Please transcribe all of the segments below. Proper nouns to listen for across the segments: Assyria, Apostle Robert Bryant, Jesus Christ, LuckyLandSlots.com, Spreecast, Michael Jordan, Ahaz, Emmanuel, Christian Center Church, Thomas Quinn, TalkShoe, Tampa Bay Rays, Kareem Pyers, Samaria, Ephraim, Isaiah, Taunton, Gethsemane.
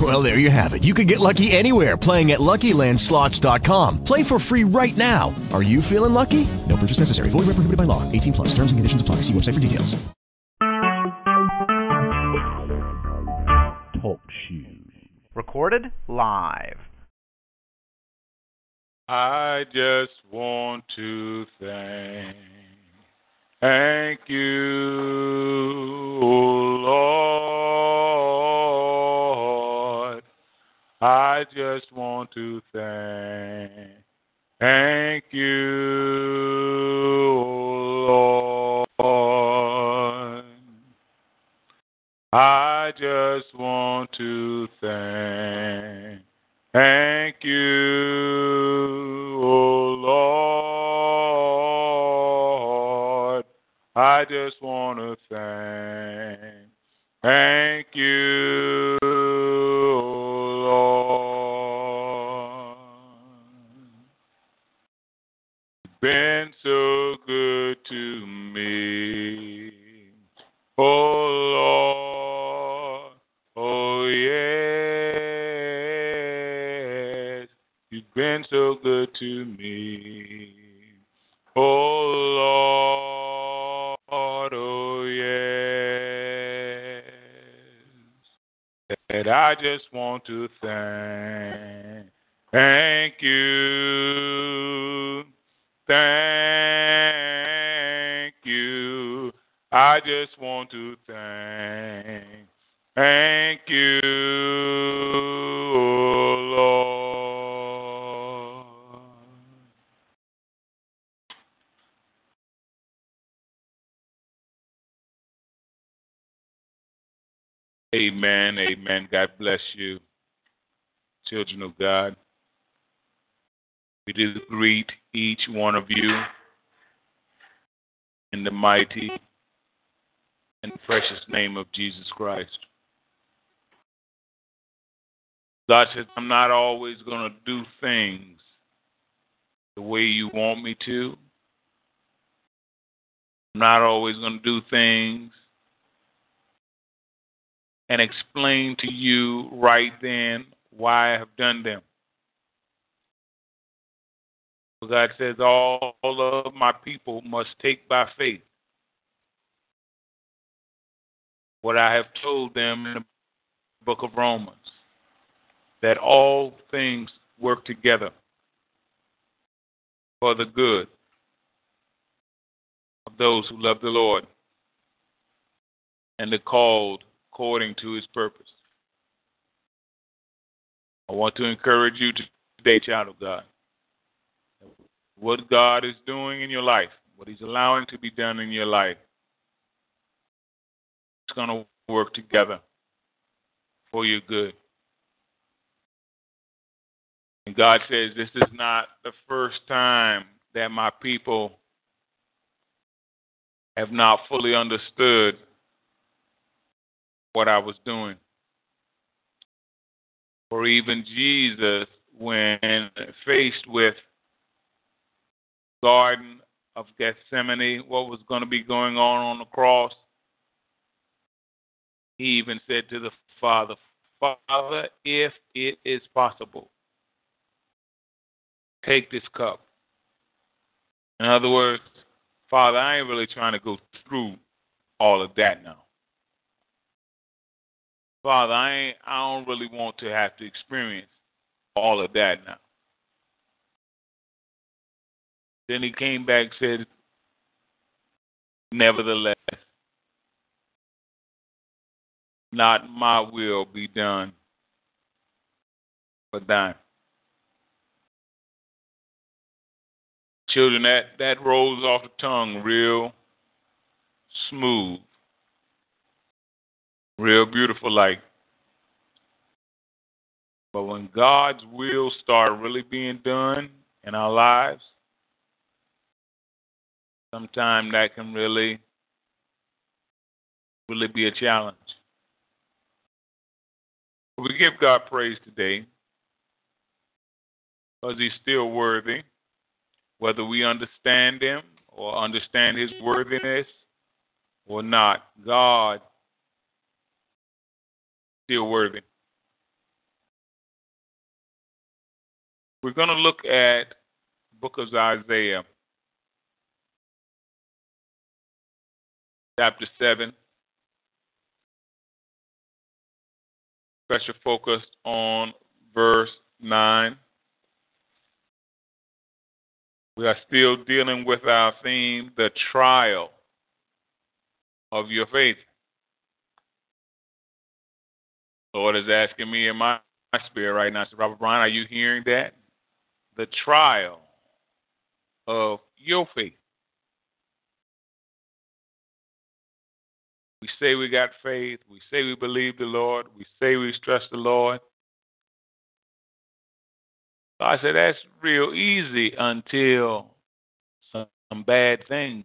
Well, there you have it. You can get lucky anywhere, playing at LuckyLandSlots.com. Play for free right now. Are you feeling lucky? No purchase necessary. Void where prohibited by law. 18 plus. Terms and conditions apply. See website for details. TalkShoe. Recorded live. I just want to thank you, Lord. I just want to thank you, Lord. I just want to thank you, O Lord. I just want to thank you, O Lord. You've been so good to me, O Lord, oh yeah. You've been so good to me, oh Lord, oh yes, and I just want to thank you, I just want to thank you, oh Lord. Amen, amen. God bless you, children of God. We do greet each one of you in the mighty and precious name of Jesus Christ. God says, I'm not always going to do things the way you want me to. I'm not always going to do things and explain to you right then why I have done them. God says all of my people must take by faith what I have told them in the book of Romans, that all things work together for the good of those who love the Lord and the called according to his purpose. I want to encourage you today, child of God, what God is doing in your life, what he's allowing to be done in your life, it's going to work together for your good. And God says, this is not the first time that my people have not fully understood what I was doing. Or even Jesus, when faced with the Garden of Gethsemane, what was going to be going on the cross, he even said to the Father, Father, if it is possible, take this cup. In other words, Father, I ain't really trying to go through all of that now. Father, I don't really want to have to experience all of that now. Then he came back and said, nevertheless, not my will be done, but thine. Children, that rolls off the tongue real smooth. Real beautiful, like. But when God's will start really being done in our lives, sometimes that can really Will it be a challenge? We give God praise today because he's still worthy. Whether we understand him or understand his worthiness or not, God still worthy. We're going to look at the book of Isaiah, chapter 7. Special focus on verse 9. We are still dealing with our theme, the trial of your faith. The Lord is asking me in my spirit right now, Robert Bryant, are you hearing that? The trial of your faith. We say we got faith. We say we believe the Lord. We say we trust the Lord. I said, that's real easy until some bad things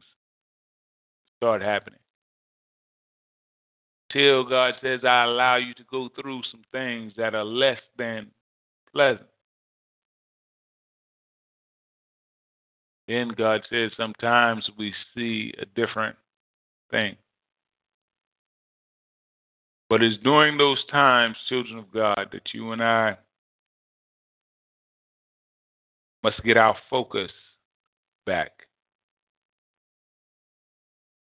start happening. Till God says, I allow you to go through some things that are less than pleasant. Then God says, sometimes we see a different thing. But it's during those times, children of God, that you and I must get our focus back.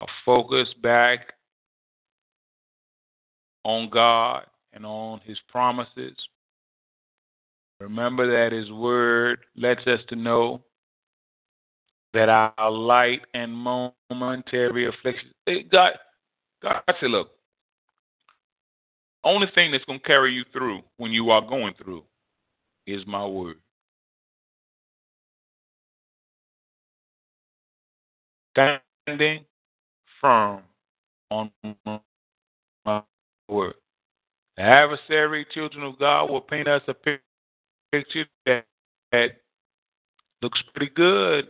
Our focus back on God and on his promises. Remember that his word lets us to know that our light and momentary affliction. God said, look, only thing that's going to carry you through when you are going through is my word. Standing firm on my word. The adversary, children of God, will paint us a picture that looks pretty good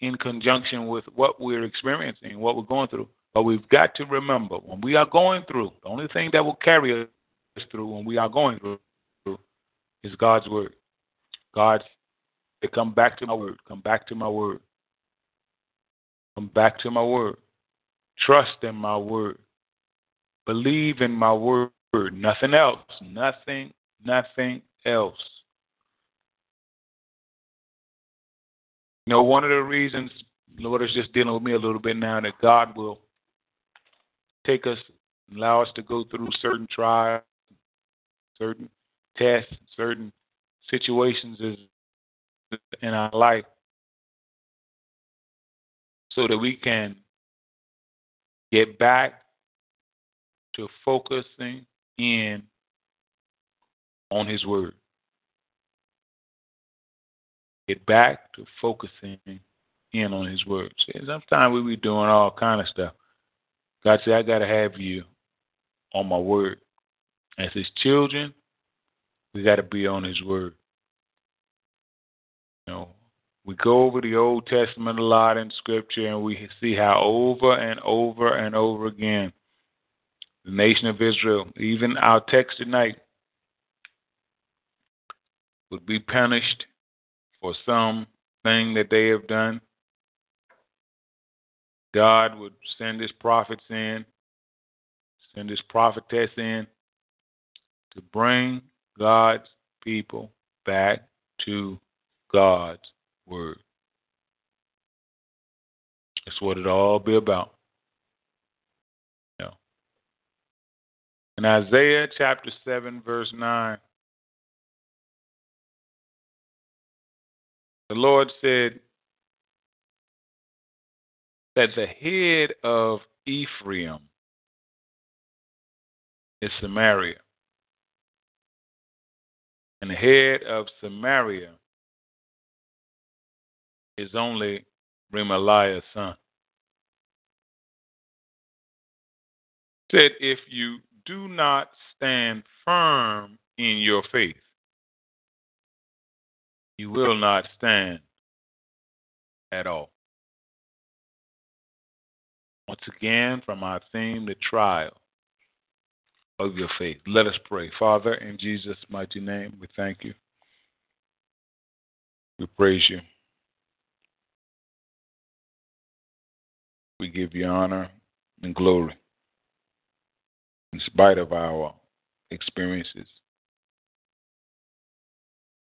in conjunction with what we're experiencing, what we're going through. But we've got to remember, when we are going through, the only thing that will carry us through when we are going through is God's word. God said, come back to my word. Come back to my word. Come back to my word. Trust in my word. Believe in my word. Nothing else. Nothing else. You know, one of the reasons, the Lord is just dealing with me a little bit now, that God will take us, allow us to go through certain trials, certain tests, certain situations in our life so that we can get back to focusing in on his word. Get back to focusing in on his word. See, sometimes we be doing all kind of stuff. God said, I got to have you on my word. As his children, we got to be on his word. You know, we go over the Old Testament a lot in Scripture, and we see how over and over again the nation of Israel, even our text tonight, would be punished for something that they have done. God would send his prophets in, send his prophetess in to bring God's people back to God's word. That's what it all be about. Yeah. In Isaiah chapter 7, verse 9, the Lord said that the head of Ephraim is Samaria, and the head of Samaria is only Remaliah's son. Said, if you do not stand firm in your faith, you will not stand at all. Once again, from our theme, the trial of your faith. Let us pray. Father, in Jesus' mighty name, we thank you. We praise you. We give you honor and glory in spite of our experiences.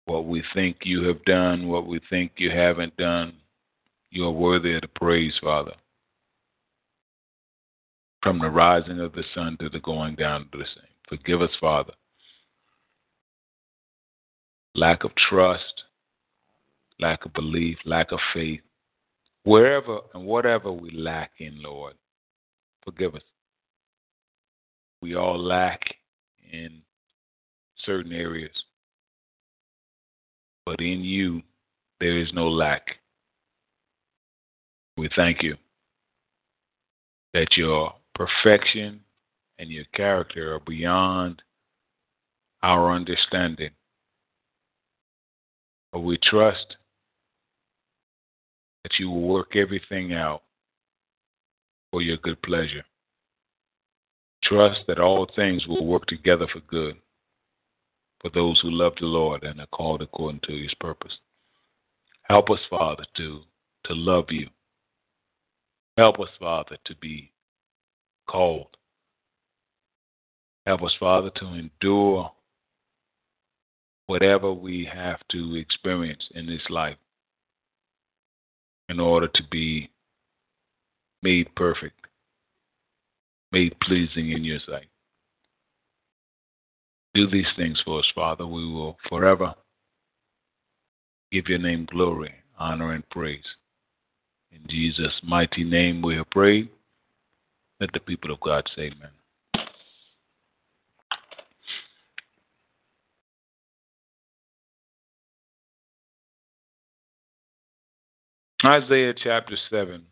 What we think you have done, what we think you haven't done, you are worthy of the praise, Father. From the rising of the sun to the going down of the same. Forgive us, Father. Lack of trust, lack of belief, lack of faith. Wherever and whatever we lack in, Lord, forgive us. We all lack in certain areas. But in you, there is no lack. We thank you that your perfection and your character are beyond our understanding. But we trust that you will work everything out for your good pleasure. Trust that all things will work together for good for those who love the Lord and are called according to his purpose. Help us, Father, to love you. Help us, Father, to be called. Help us, Father, to endure whatever we have to experience in this life in order to be made perfect, made pleasing in your sight. Do these things for us, Father. We will forever give your name glory, honor, and praise. In Jesus' mighty name we have prayed. Let the people of God say amen. Isaiah chapter 7.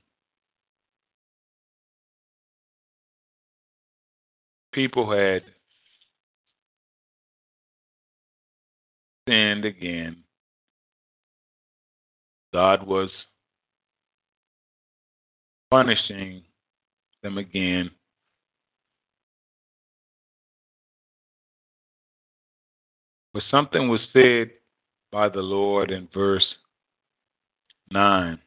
People had sinned again. God was punishing them again. But something was said by the Lord in verse 9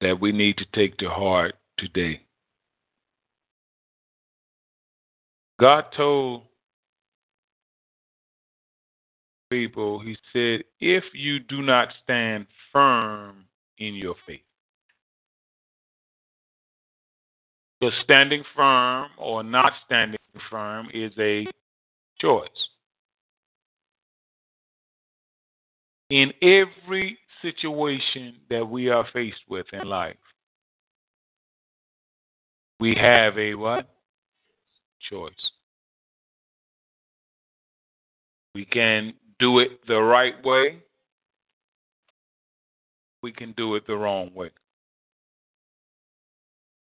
that we need to take to heart today. God told people, he said, if you do not stand firm in your faith. So standing firm or not standing firm is a choice. In every situation that we are faced with in life, we have a what? Choice. We can do it the right way. We can do it the wrong way.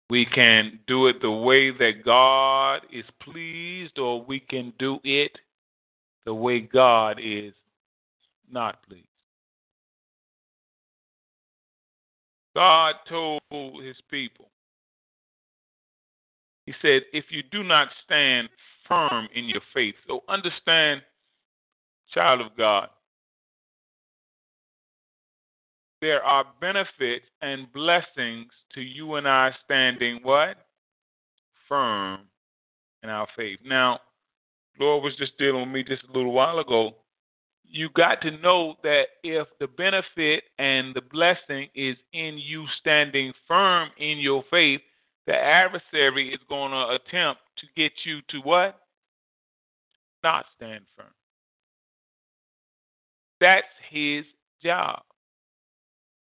We can do it the way that God is pleased, or we can do it the way God is not pleased. God told his people, he said, if you do not stand firm in your faith, so understand, child of God, there are benefits and blessings to you and I standing what? Firm in our faith. Now, Lord was just dealing with me just a little while ago. You got to know that if the benefit and the blessing is in you standing firm in your faith, the adversary is going to attempt to get you to what? Not stand firm. That's his job.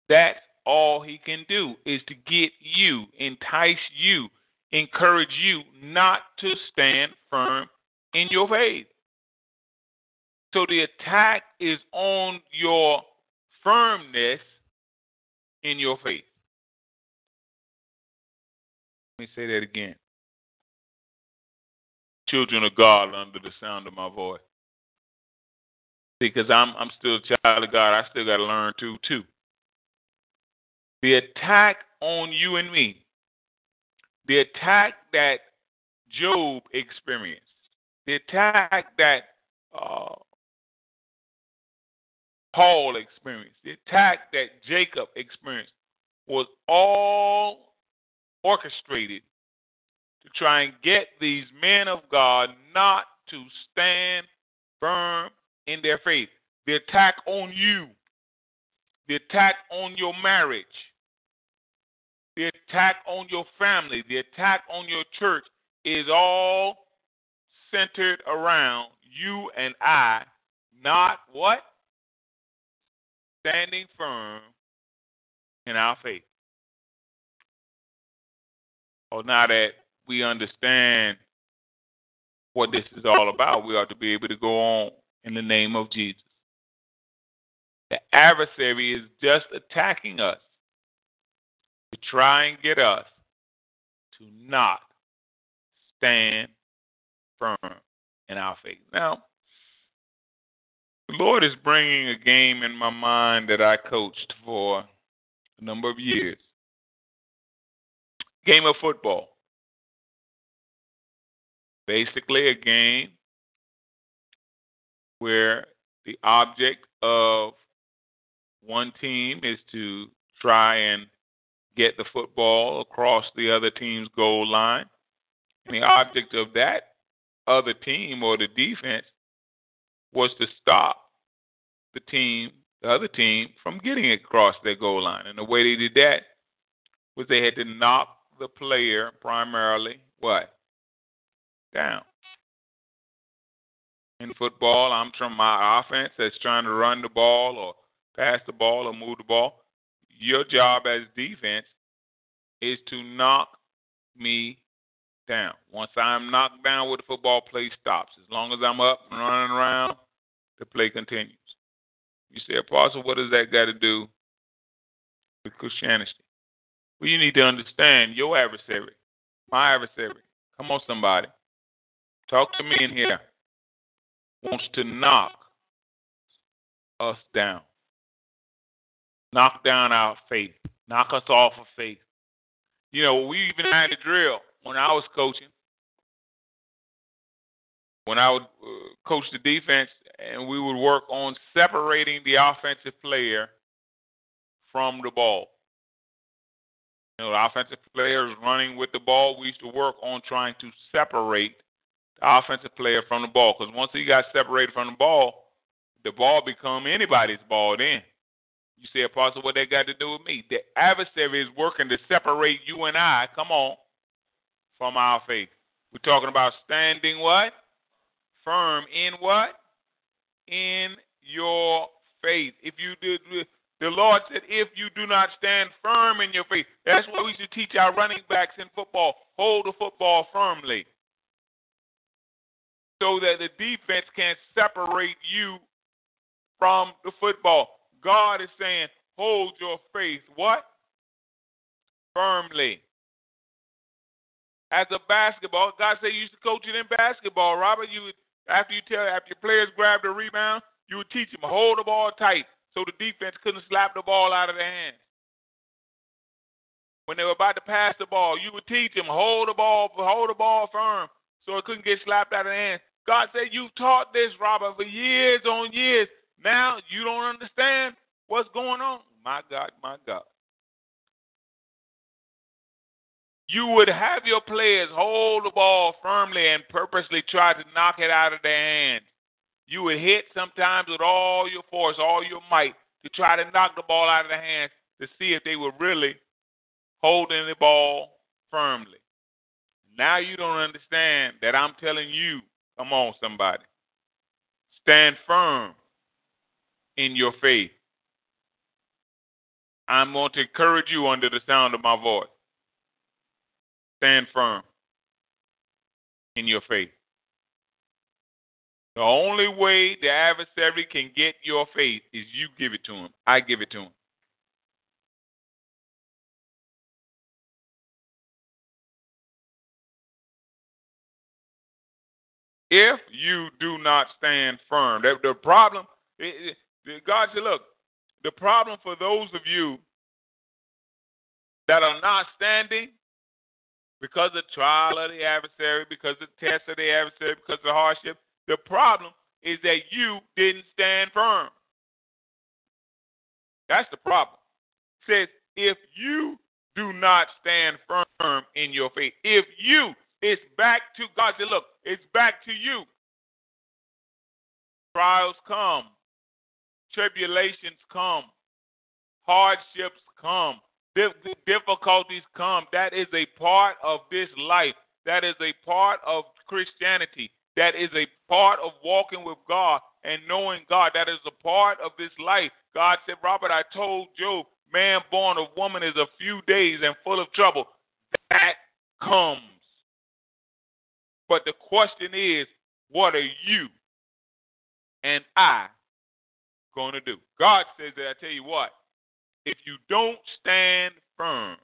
That's all he can do is to get you, entice you, encourage you not to stand firm in your faith. So the attack is on your firmness in your faith. Let me say that again. Children of God under the sound of my voice. Because I'm still a child of God. I still got to learn too. The attack on you and me, the attack that Job experienced, the attack that Paul experienced, the attack that Jacob experienced, was all orchestrated to try and get these men of God not to stand firm in their faith. The attack on you, the attack on your marriage, the attack on your family, the attack on your church is all centered around you and I, not what? Standing firm in our faith. Oh, now that we understand what this is all about, we ought to be able to go on in the name of Jesus. The adversary is just attacking us to try and get us to not stand firm in our faith. Now, the Lord is bringing a game in my mind that I coached for a number of years. Game of football. Basically a game where the object of one team is to try and get the football across the other team's goal line. And the object of that other team or the defense was to stop the other team from getting across their goal line. And the way they did that was they had to knock the player primarily what? Down. In football, I'm from my offense that's trying to run the ball or pass the ball or move the ball. Your job as defense is to knock me down. Once I'm knocked down with the football, play stops. As long as I'm up and running around, the play continues. You say, Apostle, what does that got to do with Christianity? Well, you need to understand your adversary, my adversary. Come on, somebody. Talk to me in here. Wants to knock us down. Knock down our faith. Knock us off of faith. You know, we even had a drill when I was coaching. When I would coach the defense, and we would work on separating the offensive player from the ball. You know, the offensive player is running with the ball. We used to work on trying to separate the offensive player from the ball, because once he got separated from the ball become anybody's ball then. You say, Apostle, what that got to do with me? The adversary is working to separate you and I, come on, from our faith. We're talking about standing what? Firm in what? In your faith. If you did, the Lord said, if you do not stand firm in your faith. That's why we should teach our running backs in football. Hold the football firmly, so that the defense can't separate you from the football. God is saying, hold your faith, what? Firmly. As a basketball, God said you used to coach it in basketball, Robert. After your players grabbed the rebound, you would teach them, hold the ball tight so the defense couldn't slap the ball out of their hands. When they were about to pass the ball, you would teach them, hold the ball firm so it couldn't get slapped out of their hands. God said, you've taught this, Robert, for years on years. Now you don't understand what's going on. My God, my God. You would have your players hold the ball firmly and purposely try to knock it out of their hands. You would hit sometimes with all your force, all your might, to try to knock the ball out of their hands to see if they were really holding the ball firmly. Now you don't understand that I'm telling you, come on, somebody, stand firm in your faith. I'm going to encourage you under the sound of my voice. Stand firm in your faith. The only way the adversary can get your faith is you give it to him. I give it to him. If you do not stand firm, the problem, God said, look, the problem for those of you that are not standing because of the trial of the adversary, because of the test of the adversary, because of the hardship. The problem is that you didn't stand firm. That's the problem. It says, if you do not stand firm in your faith, if you, it's back to God. Say, look, it's back to you. Trials come. Tribulations come. Hardships come. Difficulties come. That is a part of this life. That is a part of Christianity. That is a part of walking with God and knowing God. That is a part of this life. God said, Robert, I told Job, man born of woman is a few days and full of trouble. That comes. But the question is, what are you and I going to do? God says that, I tell you what, if you don't stand firm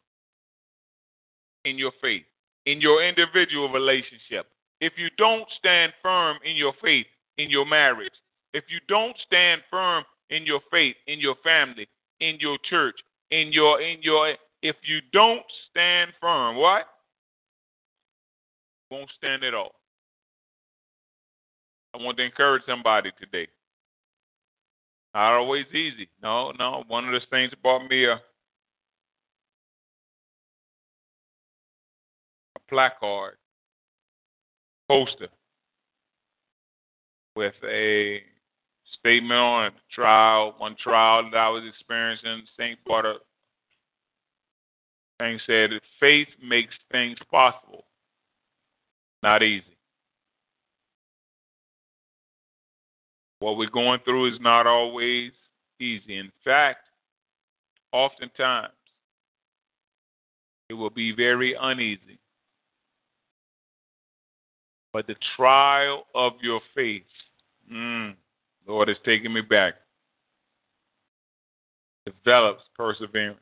in your faith, in your individual relationship, if you don't stand firm in your faith, in your marriage, if you don't stand firm in your faith, in your family, in your church, if you don't stand firm, what? Won't stand at all. I want to encourage somebody today. Not always easy. No. One of the things that brought me a placard, poster with a statement on a trial, one trial that I was experiencing. St. Barter thing said, faith makes things possible, not easy. What we're going through is not always easy. In fact, oftentimes, it will be very uneasy. But the trial of your faith, Lord, is taking me back, develops perseverance.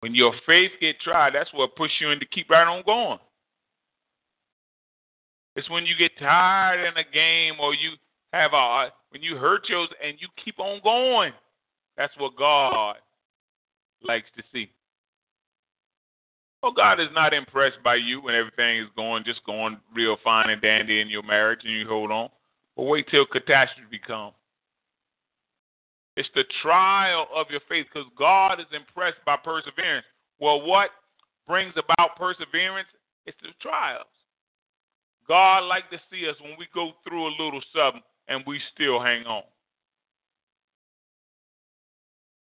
When your faith gets tried, that's what pushes you in to keep right on going. It's when you get tired in a game or you have when you hurt yours and you keep on going. That's what God likes to see. Oh, God is not impressed by you when everything is going real fine and dandy in your marriage and you hold on. But wait till catastrophe comes. It's the trial of your faith because God is impressed by perseverance. Well, what brings about perseverance? It's the trials. God likes to see us when we go through a little something and we still hang on.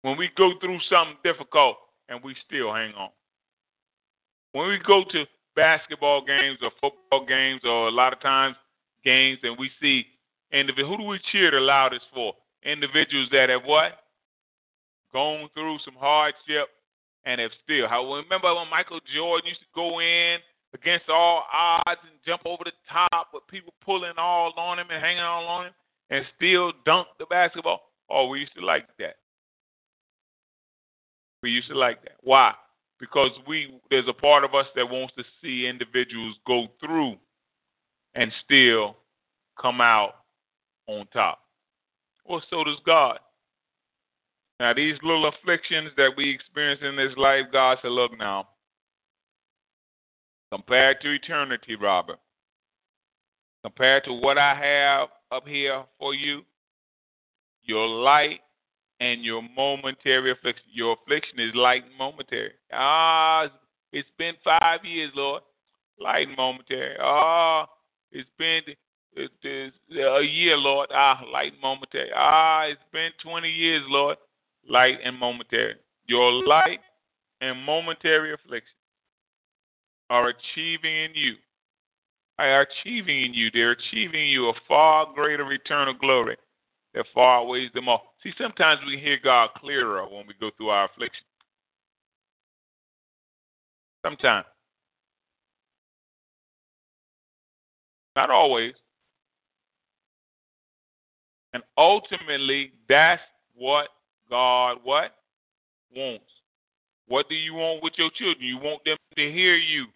When we go through something difficult and we still hang on. When we go to basketball games or football games or a lot of times games and we see individuals, who do we cheer the loudest for? Individuals that have what? Gone through some hardship and have still. I remember when Michael Jordan used to go in against all odds and jump over the top with people pulling all on him and hanging all on him and still dunk the basketball. Oh, we used to like that. Why? Because there's a part of us that wants to see individuals go through and still come out on top. Well, so does God. Now, these little afflictions that we experience in this life, God said, look now, compared to eternity, Robert, compared to what I have up here for you, your light and your momentary affliction. Your affliction is light and momentary. It's been 5 years, Lord. Light and momentary. It's been a year, Lord. Light and momentary. It's been 20 years, Lord. Light and momentary. Your light and momentary affliction They're achieving you a far greater eternal glory that far outweighs them all. See, sometimes we hear God clearer when we go through our affliction. Sometimes. Not always. And ultimately, that's what God wants. What do you want with your children? You want them to hear you.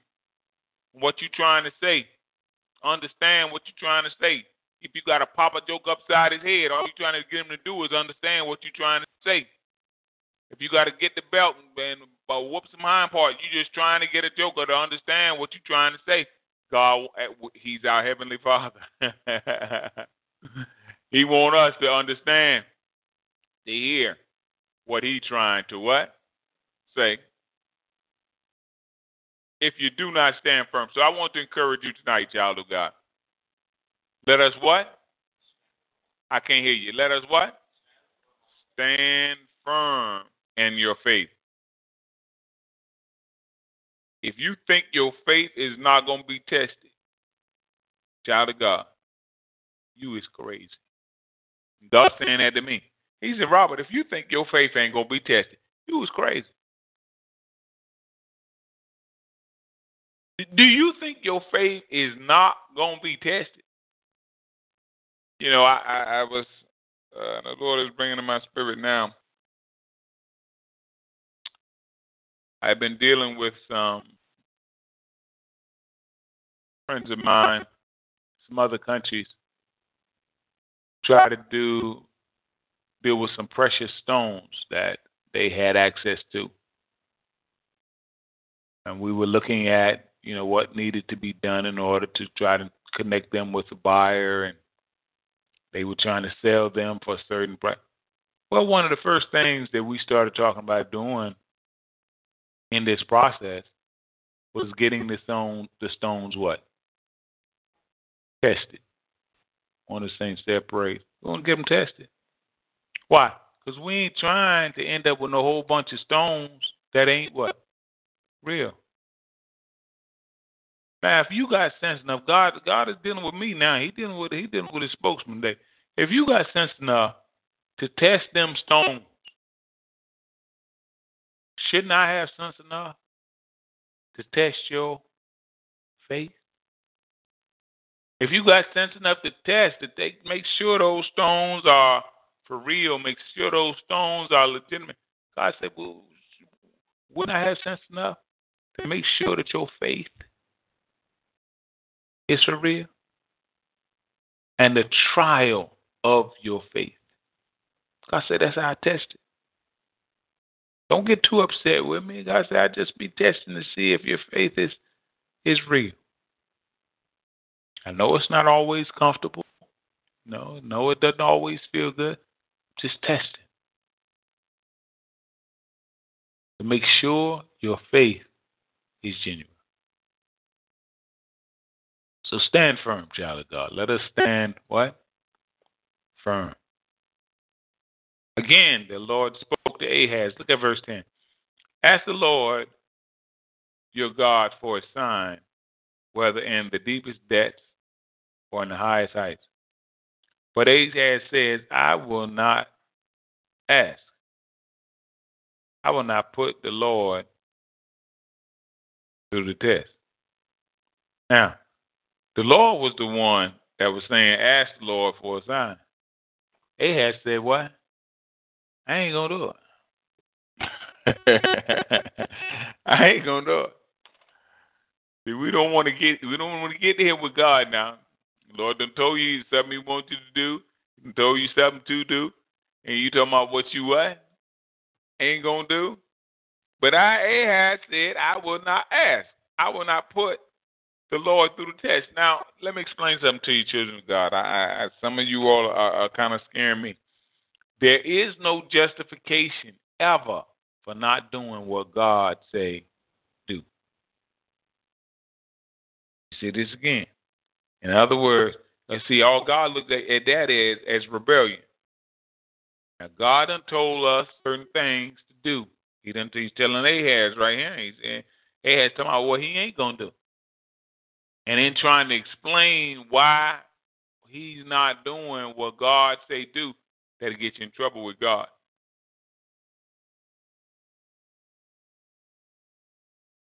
What you trying to say. Understand what you're trying to say. If you got to pop a joke upside his head, all you're trying to get him to do is understand what you're trying to say. If you got to get the belt and whoop some hind part, you're just trying to get a joker to understand what you're trying to say. God, he's our heavenly Father. He wants us to understand, to hear what he's trying to say. If you do not stand firm. So I want to encourage you tonight, child of God. Let us what? I can't hear you. Let us what? Stand firm in your faith. If you think your faith is not going to be tested, child of God, you is crazy. God's saying that to me. He said, Robert, if you think your faith ain't going to be tested, you is crazy. Do you think your faith is not going to be tested? You know, I was, the Lord is bringing to my spirit now. I've been dealing with some friends of mine, some other countries, try to deal with some precious stones that they had access to. And we were looking at, you know, what needed to be done in order to try to connect them with a buyer, and they were trying to sell them for a certain price. Well, one of the first things that we started talking about doing in this process was getting the stones what? Tested. On the Saints that praise. We're going to get them tested. Why? Because we ain't trying to end up with a whole bunch of stones that ain't what? Real. Now, if you got sense enough, God is dealing with me now. He's dealing with his spokesman today. If you got sense enough to test them stones, shouldn't I have sense enough to test your faith? If you got sense enough to test, to make sure those stones are for real, make sure those stones are legitimate. God said, well, wouldn't I have sense enough to make sure that your faith is for real? And the trial of your faith. God said, that's how I test it. Don't get too upset with me. God said, I just be testing to see if your faith is real. I know it's not always comfortable. No, it doesn't always feel good. Just test it to make sure your faith is genuine. So stand firm, child of God. Let us stand what? Firm. Again, the Lord spoke to Ahaz. Look at verse 10. Ask the Lord your God for a sign, whether in the deepest depths or in the highest heights. But Ahaz says, I will not ask. I will not put the Lord to the test. Now, the Lord was the one that was saying, ask the Lord for a sign. Ahaz said, what? I ain't going to do it. I ain't going to do it. See, we don't want to get here with God now. The Lord done told you something he wants you to do. He told you something to do. And you talking about what? Ain't going to do. But Ahaz said, I will not ask. I will not put the Lord through the test. Now, let me explain something to you, children of God. Some of you all are kind of scaring me. There is no justification ever for not doing what God say do. You see this again. In other words, you see, all God looked at that is as rebellion. Now, God done told us certain things to do. He's telling Ahaz right here. He's saying, Ahaz talking about what he ain't going to do. And then trying to explain why he's not doing what God say do. That'll get you in trouble with God.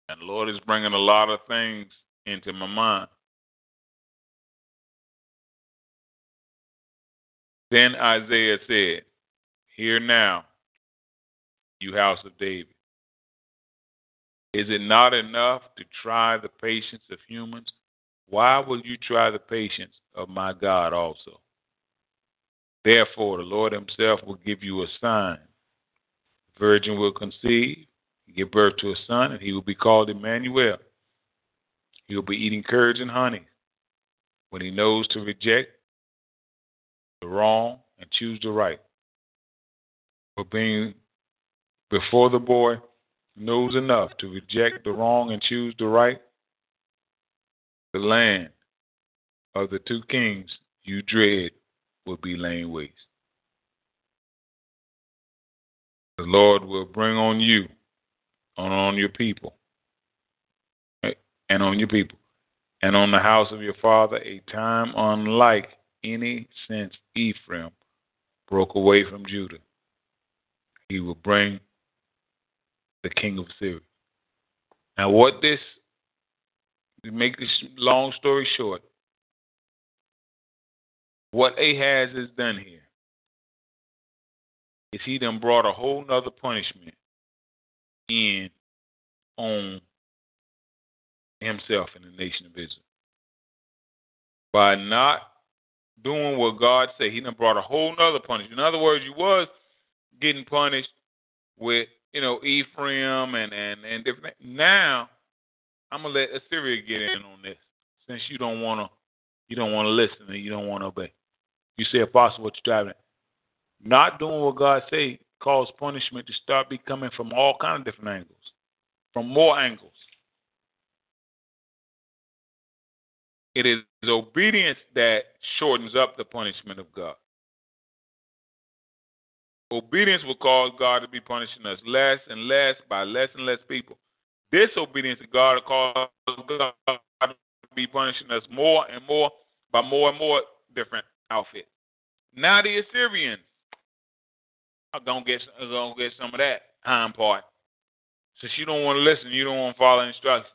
And the Lord is bringing a lot of things into my mind. Then Isaiah said, hear now, you house of David. Is it not enough to try the patience of humans? Why will you try the patience of my God also? Therefore, the Lord himself will give you a sign. virgin will conceive, give birth to a son, and he will be called Emmanuel. He will be eating curds and honey. When he knows to reject the wrong and choose the right, for being before the boy knows enough to reject the wrong and choose the right, the land of the two kings you dread will be laid waste. The Lord will bring on you, on your people, right? And on your people, and on the house of your father, a time unlike any since Ephraim broke away from Judah. He will bring the king of Syria. Now, to make this long story short, what Ahaz has done here is he done brought a whole nother punishment in on himself and the nation of Israel. By not doing what God said, he done brought a whole nother punishment. In other words, you was getting punished with, Ephraim and different. Now I'm gonna let Assyria get in on this, since you don't wanna listen and you don't wanna obey. You say, Apostle, what you driving at? Not doing what God say cause punishment to start becoming from all kinds of different angles, from more angles. It is obedience that shortens up the punishment of God. Obedience will cause God to be punishing us less and less by less and less people. Disobedience to God will cause God to be punishing us more and more by more and more different outfits. Now the Assyrians are going to get some of that hind part. Since you don't want to listen, you don't want to follow instructions.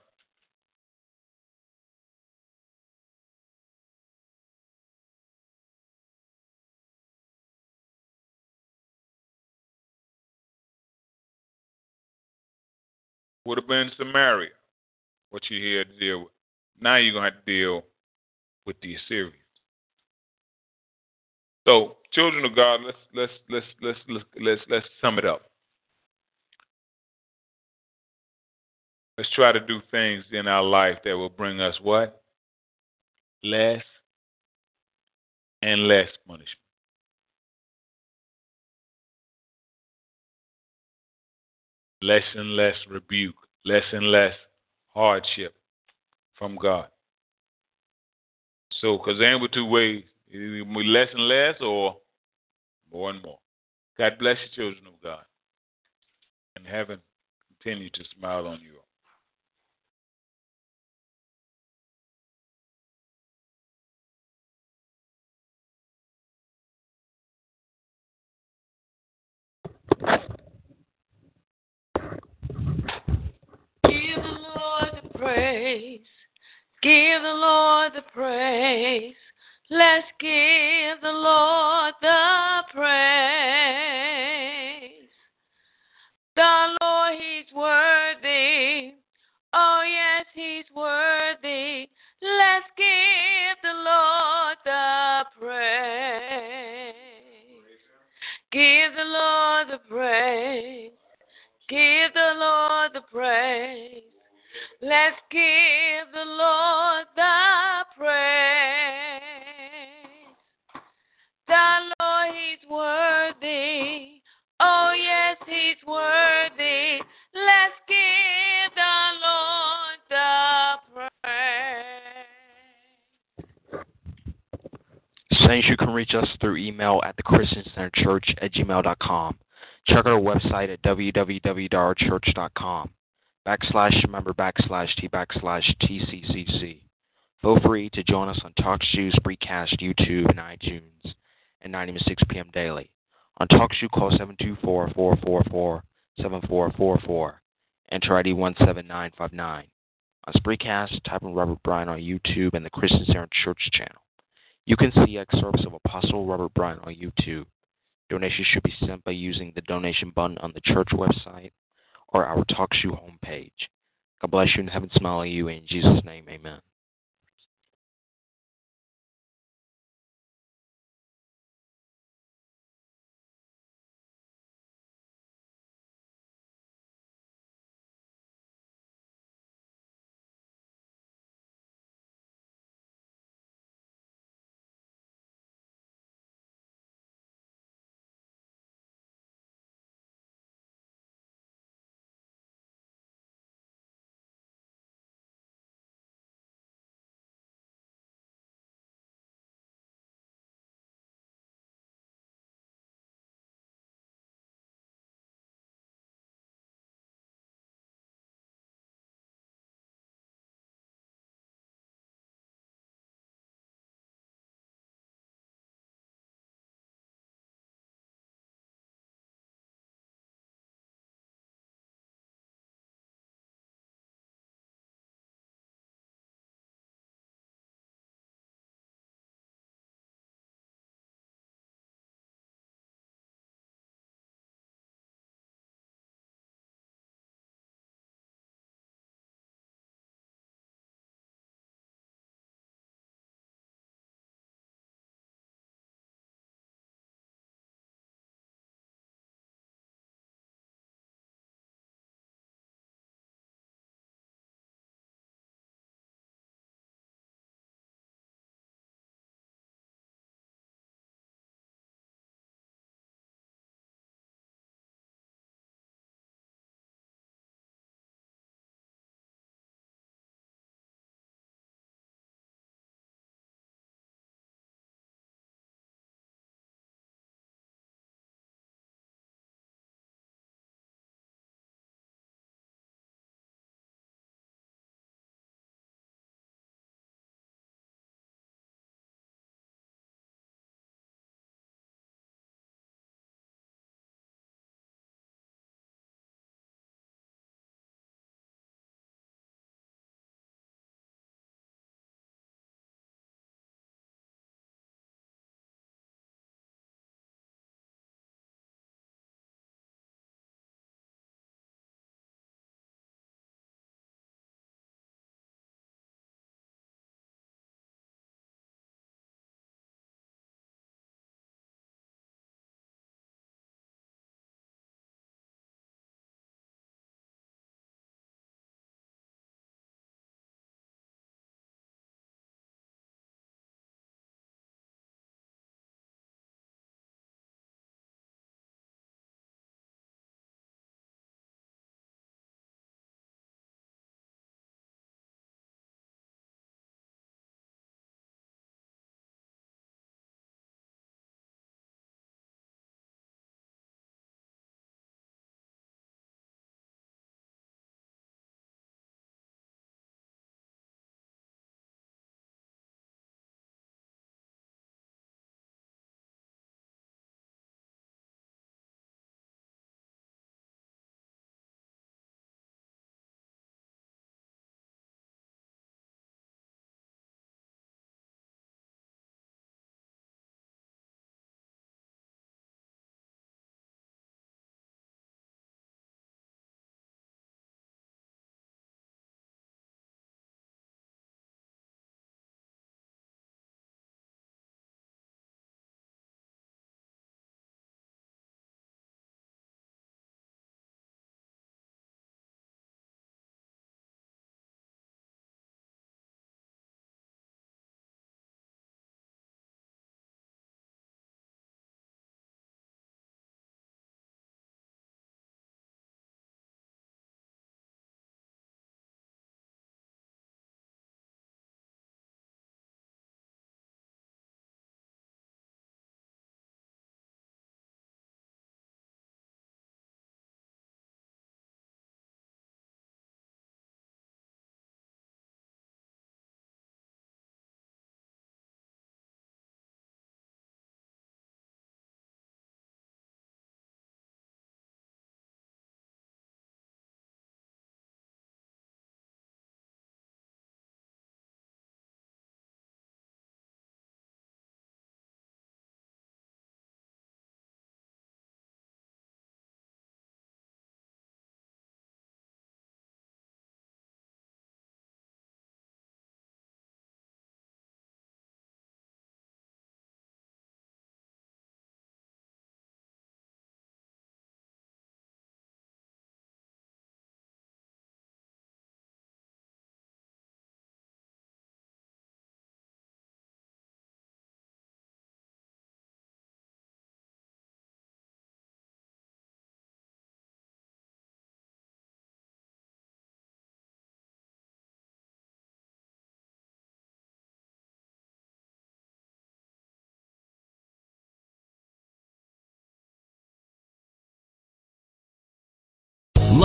Would have been Samaria, what you had to deal with. Now you're going to have to deal with the Assyrians. So, children of God, let's sum it up. Let's try to do things in our life that will bring us what? Less and less punishment. Less and less rebuke, less and less hardship from God. So, because there were two ways, less and less or more and more. God bless you, children of God, and heaven continue to smile on you all. Give the Lord the praise. Give the Lord the praise. Let's give the Lord the praise. The Lord, He's worthy. Oh, yes, He's worthy. Let's give the Lord the praise. Give the Lord the praise. Give the Lord the praise. Let's give the Lord the praise. The Lord, He's worthy. Oh, yes, He's worthy. Let's give the Lord the praise. Saints, you can reach us through email at thechristiancenterchurch@gmail.com. Check our website at www.ourchurch.com /member/T/TCCC. Feel free to join us on TalkShoe, Spreecast, YouTube, and iTunes at 9 to 6 p.m. daily. On TalkShoe, call 724-444-7444. Enter ID 17959. On Spreecast, type in Robert Bryant on YouTube and the Christian Center Church channel. You can see excerpts of Apostle Robert Bryant on YouTube. Donations should be sent by using the donation button on the church website or our TalkShoe homepage. God bless you and heaven smile on you. In Jesus' name, amen.